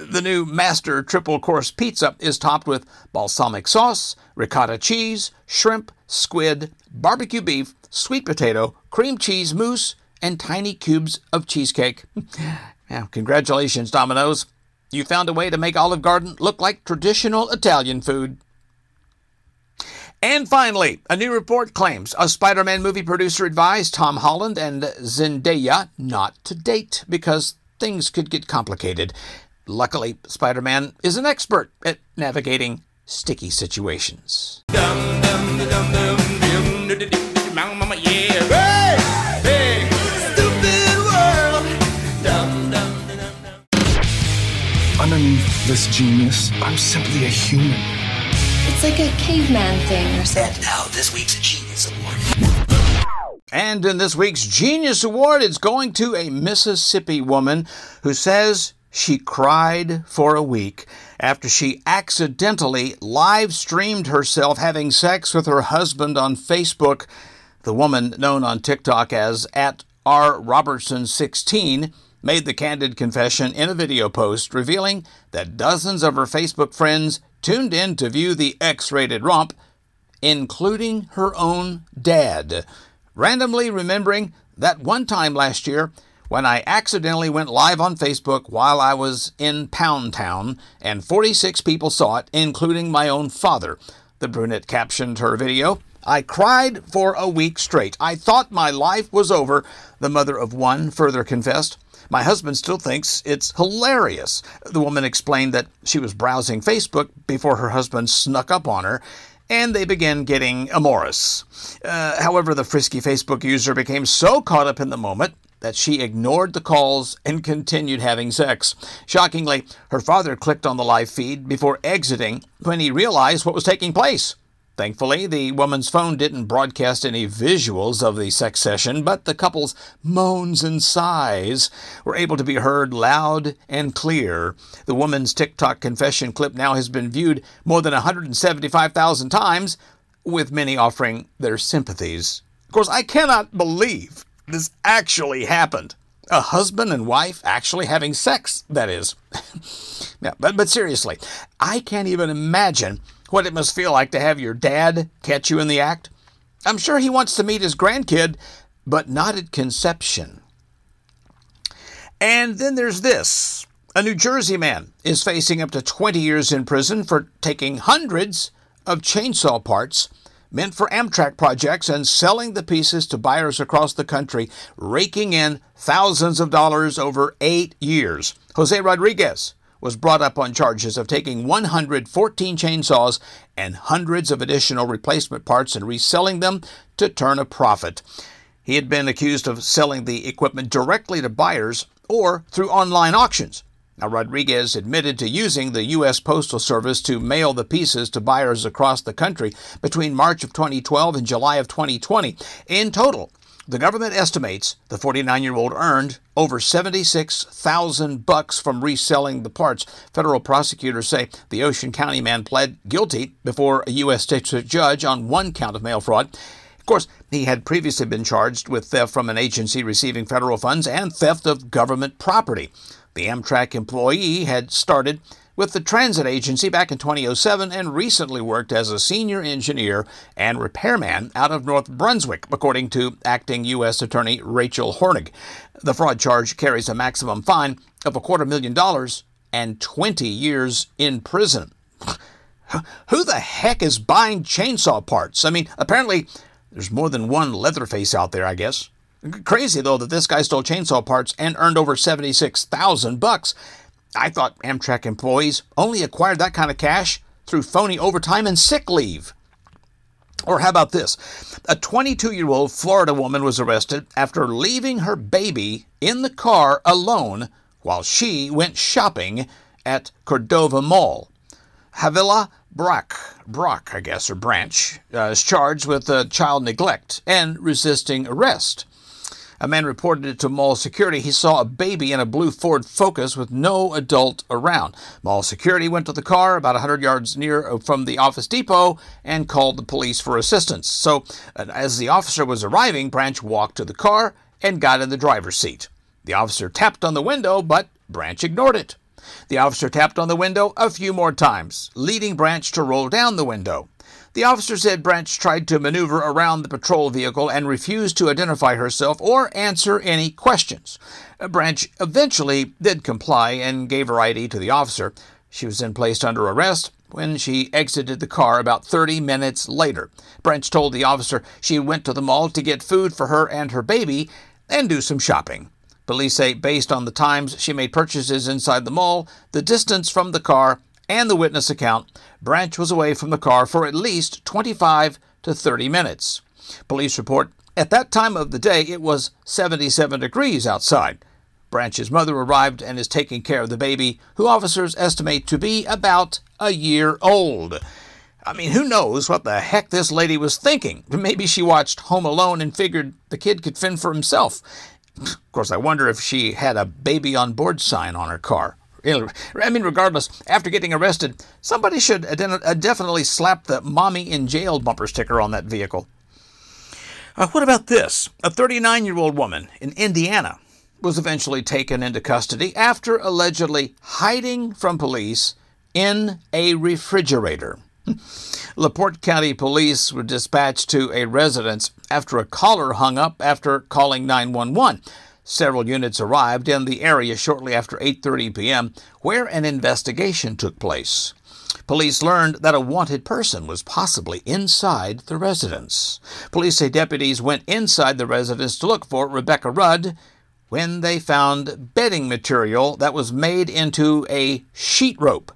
The new master triple-course pizza is topped with balsamic sauce, ricotta cheese, shrimp, squid, barbecue beef, sweet potato, cream cheese mousse, and tiny cubes of cheesecake. Now, congratulations, Domino's. You found a way to make Olive Garden look like traditional Italian food. And finally, a new report claims a Spider-Man movie producer advised Tom Holland and Zendaya not to date because things could get complicated. Luckily, Spider-Man is an expert at navigating sticky situations. Underneath this genius, I'm simply a human. It's like a caveman thing or something. And now, this week's Genius Award. And in this week's Genius Award, it's going to a Mississippi woman who says she cried for a week after she accidentally live-streamed herself having sex with her husband on Facebook. The woman, known on TikTok as @rrobertson16, made the candid confession in a video post revealing that dozens of her Facebook friends tuned in to view the X-rated romp, including her own dad, randomly remembering that one time last year when I accidentally went live on Facebook while I was in Pound Town, and 46 people saw it, including my own father. The brunette captioned her video, "I cried for a week straight. I thought my life was over," the mother of one further confessed. "My husband still thinks it's hilarious." The woman explained that she was browsing Facebook before her husband snuck up on her, and they began getting amorous. However, the frisky Facebook user became so caught up in the moment that she ignored the calls and continued having sex. Shockingly, her father clicked on the live feed before exiting when he realized what was taking place. Thankfully, the woman's phone didn't broadcast any visuals of the sex session, but the couple's moans and sighs were able to be heard loud and clear. The woman's TikTok confession clip now has been viewed more than 175,000 times, with many offering their sympathies. Of course, I cannot believe this actually happened. A husband and wife actually having sex, that is. Yeah, but seriously, I can't even imagine what it must feel like to have your dad catch you in the act. I'm sure he wants to meet his grandkid, but not at conception. And then there's this. A New Jersey man is facing up to 20 years in prison for taking hundreds of chainsaw parts meant for Amtrak projects and selling the pieces to buyers across the country, raking in thousands of dollars over 8 years. Jose Rodriguez was brought up on charges of taking 114 chainsaws and hundreds of additional replacement parts and reselling them to turn a profit. He had been accused of selling the equipment directly to buyers or through online auctions. Now, Rodriguez admitted to using the U.S. Postal Service to mail the pieces to buyers across the country between March of 2012 and July of 2020. In total, the government estimates the 49-year-old earned over $76,000 from reselling the parts. Federal prosecutors say the Ocean County man pled guilty before a U.S. district judge on one count of mail fraud. Of course, he had previously been charged with theft from an agency receiving federal funds and theft of government property. The Amtrak employee had started with the transit agency back in 2007 and recently worked as a senior engineer and repairman out of North Brunswick, according to acting U.S. Attorney Rachel Hornig. The fraud charge carries a maximum fine of $250,000 and 20 years in prison. Who the heck is buying chainsaw parts? I mean, apparently there's more than one Leatherface out there, I guess. Crazy, though, that this guy stole chainsaw parts and earned over $76,000. I thought Amtrak employees only acquired that kind of cash through phony overtime and sick leave. Or how about this? A 22-year-old Florida woman was arrested after leaving her baby in the car alone while she went shopping at Cordova Mall. Havila Brock, I guess, or Branch, is charged with child neglect and resisting arrest. A man reported it to mall security. He saw a baby in a blue Ford Focus with no adult around. Mall security went to the car about 100 yards near from the Office Depot and called the police for assistance. So as the officer was arriving, Branch walked to the car and got in the driver's seat. The officer tapped on the window, but Branch ignored it. The officer tapped on the window a few more times, leading Branch to roll down the window. The officer said Branch tried to maneuver around the patrol vehicle and refused to identify herself or answer any questions. Branch eventually did comply and gave her ID to the officer. She was then placed under arrest when she exited the car about 30 minutes later. Branch told the officer she went to the mall to get food for her and her baby and do some shopping. Police say based on the times she made purchases inside the mall, the distance from the car, and the witness account, Branch was away from the car for at least 25 to 30 minutes. Police report, at that time of the day, it was 77 degrees outside. Branch's mother arrived and is taking care of the baby, who officers estimate to be about a year old. I mean, who knows what the heck this lady was thinking? Maybe she watched Home Alone and figured the kid could fend for himself. Of course, I wonder if she had a baby on board sign on her car. I mean, regardless, after getting arrested, somebody should definitely slap the Mommy in Jail bumper sticker on that vehicle. What about this? A 39-year-old woman in Indiana was eventually taken into custody after allegedly hiding from police in a refrigerator. LaPorte County police were dispatched to a residence after a caller hung up after calling 911. Several units arrived in the area shortly after 8:30 p.m., where an investigation took place. Police learned that a wanted person was possibly inside the residence. Police say deputies went inside the residence to look for Rebecca Rudd when they found bedding material that was made into a sheet rope.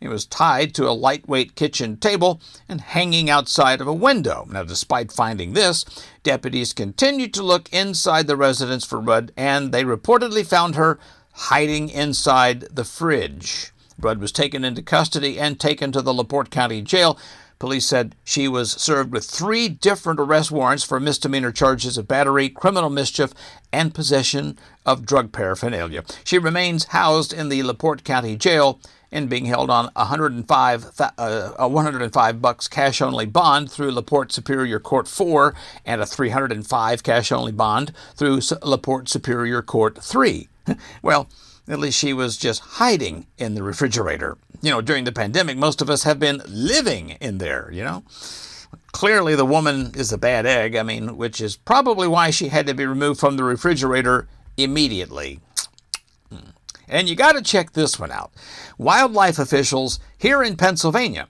It was tied to a lightweight kitchen table and hanging outside of a window. Now, despite finding this, deputies continued to look inside the residence for Rudd, and they reportedly found her hiding inside the fridge. Rudd was taken into custody and taken to the LaPorte County Jail. Police said she was served with 3 different arrest warrants for misdemeanor charges of battery, criminal mischief, and possession of drug paraphernalia. She remains housed in the LaPorte County Jail and being held on $105 cash-only bond through LaPorte Superior Court 4 and a $305 cash-only bond through LaPorte Superior Court 3. Well, at least she was just hiding in the refrigerator. You know, during the pandemic, most of us have been living in there, you know. Clearly, the woman is a bad egg, I mean, which is probably why she had to be removed from the refrigerator immediately. And you got to check this one out. Wildlife officials here in Pennsylvania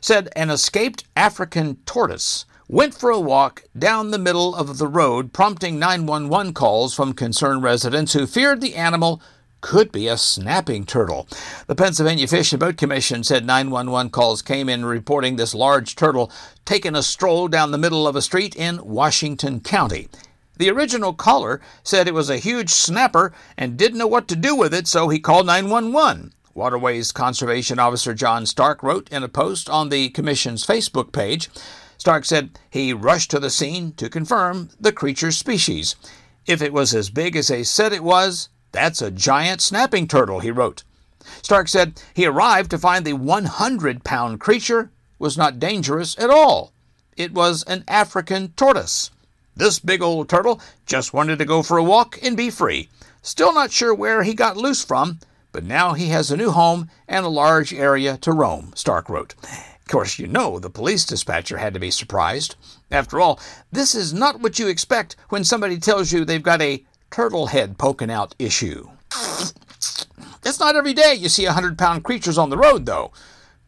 said an escaped African tortoise went for a walk down the middle of the road, prompting 911 calls from concerned residents who feared the animal could be a snapping turtle. The Pennsylvania Fish and Boat Commission said 911 calls came in reporting this large turtle taking a stroll down the middle of a street in Washington County. The original caller said it was a huge snapper and didn't know what to do with it, so he called 911. Waterways Conservation Officer John Stark wrote in a post on the commission's Facebook page. Stark said he rushed to the scene to confirm the creature's species. If it was as big as they said it was, that's a giant snapping turtle, he wrote. Stark said he arrived to find the 100-pound creature was not dangerous at all. It was an African tortoise. This big old turtle just wanted to go for a walk and be free. Still not sure where he got loose from, but now he has a new home and a large area to roam, Stark wrote. Of course, you know the police dispatcher had to be surprised. After all, this is not what you expect when somebody tells you they've got a turtle head poking out issue. It's not every day you see 100-pound creatures on the road, though.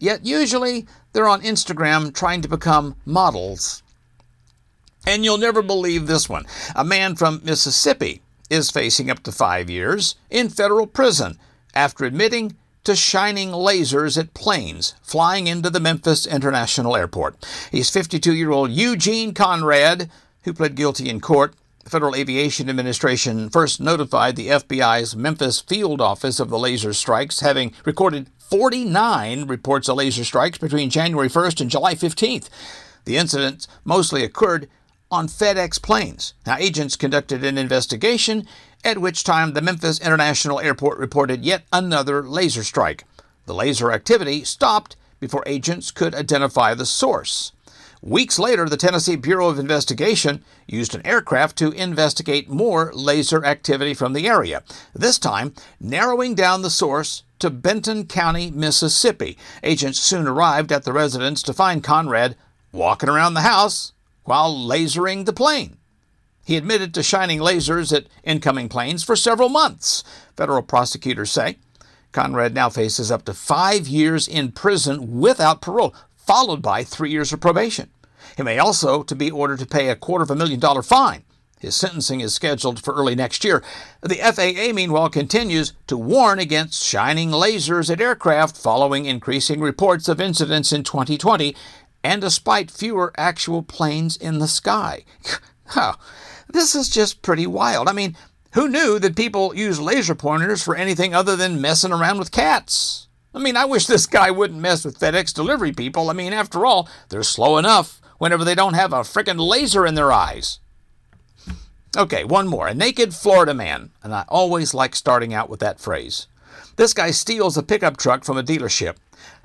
Yet usually they're on Instagram trying to become models. And you'll never believe this one. A man from Mississippi is facing up to 5 years in federal prison after admitting to shining lasers at planes flying into the Memphis International Airport. He's 52-year-old Eugene Conrad, who pled guilty in court. The Federal Aviation Administration first notified the FBI's Memphis field office of the laser strikes, having recorded 49 reports of laser strikes between January 1st and July 15th. The incidents mostly occurred on FedEx planes. Now, agents conducted an investigation, at which time the Memphis International Airport reported yet another laser strike. The laser activity stopped before agents could identify the source. Weeks later, the Tennessee Bureau of Investigation used an aircraft to investigate more laser activity from the area, this time narrowing down the source to Benton County, Mississippi. Agents soon arrived at the residence to find Conrad walking around the house while lasering the plane. He admitted to shining lasers at incoming planes for several months, federal prosecutors say. Conrad now faces up to 5 years in prison without parole, followed by 3 years of probation. He may also be ordered to pay a $250,000 fine. His sentencing is scheduled for early next year. The FAA, meanwhile, continues to warn against shining lasers at aircraft following increasing reports of incidents in 2020 and despite fewer actual planes in the sky. Oh, this is just pretty wild. I mean, who knew that people use laser pointers for anything other than messing around with cats? I mean, I wish this guy wouldn't mess with FedEx delivery people. I mean, after all, they're slow enough whenever they don't have a frickin' laser in their eyes. Okay, one more. A naked Florida man. And I always like starting out with that phrase. This guy steals a pickup truck from a dealership.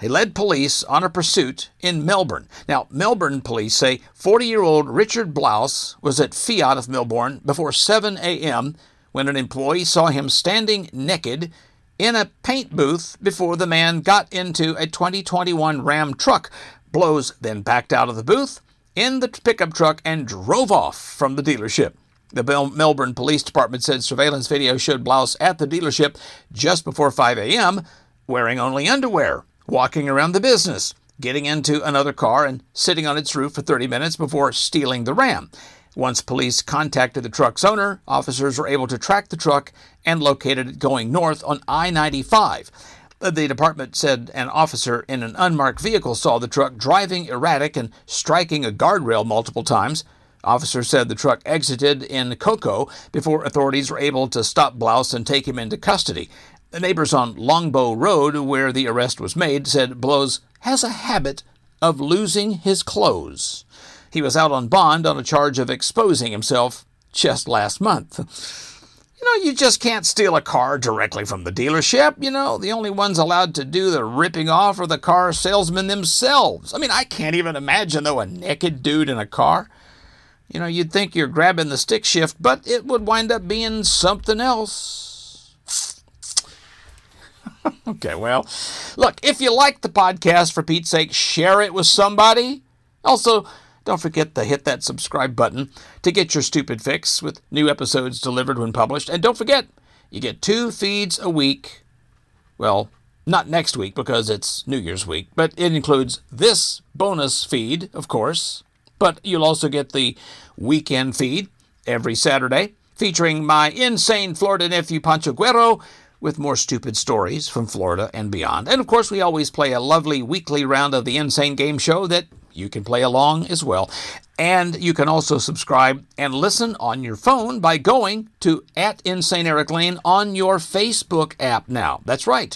He led police on a pursuit in Melbourne. Now, Melbourne police say 40-year-old Richard Blouse was at Fiat of Melbourne before 7 a.m. when an employee saw him standing naked in a paint booth before the man got into a 2021 Ram truck. Blouse then backed out of the booth in the pickup truck and drove off from the dealership. The Melbourne Police Department said surveillance video showed Blouse at the dealership just before 5 a.m., wearing only underwear, walking around the business, getting into another car and sitting on its roof for 30 minutes before stealing the Ram. Once police contacted the truck's owner, officers were able to track the truck and located it going north on I-95. The department said an officer in an unmarked vehicle saw the truck driving erratic and striking a guardrail multiple times. Officers said the truck exited in Cocoa before authorities were able to stop Blouse and take him into custody. The neighbors on Longbow Road, where the arrest was made, said Blouse has a habit of losing his clothes. He was out on bond on a charge of exposing himself just last month. You know, you just can't steal a car directly from the dealership. You know, the only ones allowed to do the ripping off are the car salesmen themselves. I mean, I can't even imagine, though, a naked dude in a car. You know, you'd think you're grabbing the stick shift, but it would wind up being something else. Okay, well, look, if you like the podcast, for Pete's sake, share it with somebody. Also, don't forget to hit that subscribe button to get your stupid fix with new episodes delivered when published. And don't forget, you get 2 feeds a week. Well, not next week because it's New Year's week, but it includes this bonus feed, of course. But you'll also get the weekend feed every Saturday, featuring my insane Florida nephew, Pancho Guerrero, with more stupid stories from Florida and beyond. And, of course, we always play a lovely weekly round of the Insane Game Show that you can play along as well. And you can also subscribe and listen on your phone by going to @InsaneEricLane on your Facebook app now. That's right.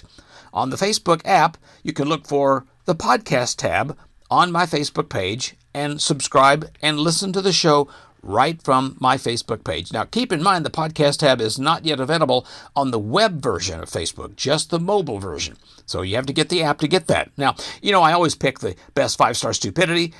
On the Facebook app, you can look for the podcast tab on my Facebook page and subscribe and listen to the show right from my Facebook page. Now, keep in mind the podcast tab is not yet available on the web version of Facebook, just the mobile version. So you have to get the app to get that. Now, you know, I always pick the best 5-star stupidity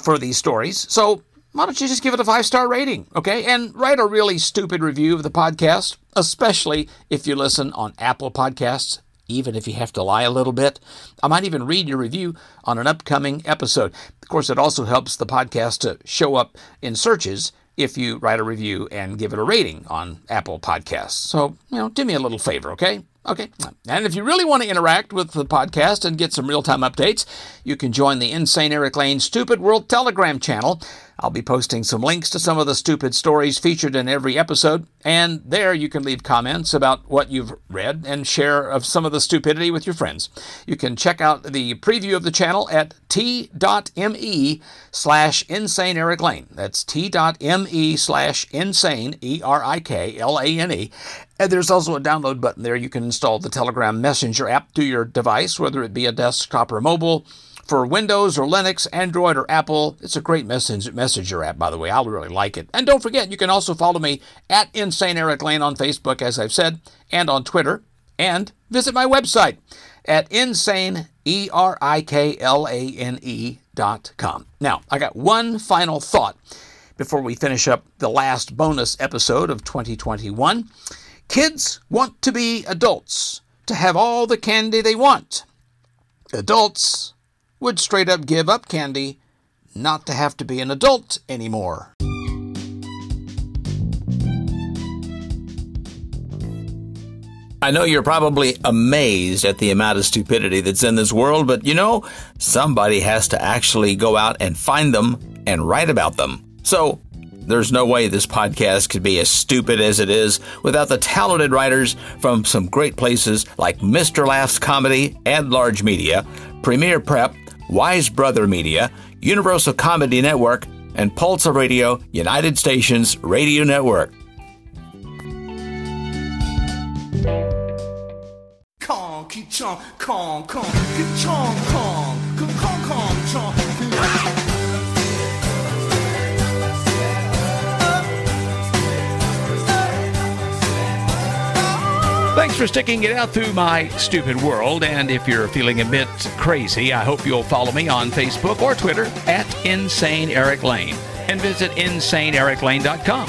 for these stories. So why don't you just give it a 5-star rating, okay? And write a really stupid review of the podcast, especially if you listen on Apple Podcasts. Even if you have to lie a little bit. I might even read your review on an upcoming episode. Of course, it also helps the podcast to show up in searches if you write a review and give it a rating on Apple Podcasts. So, you know, do me a little favor, okay? Okay. And if you really want to interact with the podcast and get some real-time updates, you can join the Insane Eric Lane Stupid World Telegram channel. I'll be posting some links to some of the stupid stories featured in every episode, and there you can leave comments about what you've read and share of some of the stupidity with your friends. You can check out the preview of the channel at t.me/Insane Eric Lane. That's t.me/Insane Eriklane. And there's also a download button there. You can install the Telegram Messenger app to your device, whether it be a desktop or mobile. For Windows or Linux, Android or Apple, it's a great messenger app, by the way. I really like it. And don't forget, you can also follow me at Insane Eric Lane on Facebook, as I've said, and on Twitter. And visit my website at insaneeriklane.com. Now, I got one final thought before we finish up the last bonus episode of 2021. Kids want to be adults, to have all the candy they want. Adults would straight up give up candy not to have to be an adult anymore. I know you're probably amazed at the amount of stupidity that's in this world, but you know, somebody has to actually go out and find them and write about them. So there's no way this podcast could be as stupid as it is without the talented writers from some great places like Mr. Laughs Comedy and Large Media, Premier Prep, Wise Brother Media, Universal Comedy Network, and Pulsar Radio, United Stations Radio Network. Thanks for sticking it out through my stupid world. And if you're feeling a bit crazy, I hope you'll follow me on Facebook or Twitter at Insane Eric Lane and visit InsaneEricLane.com.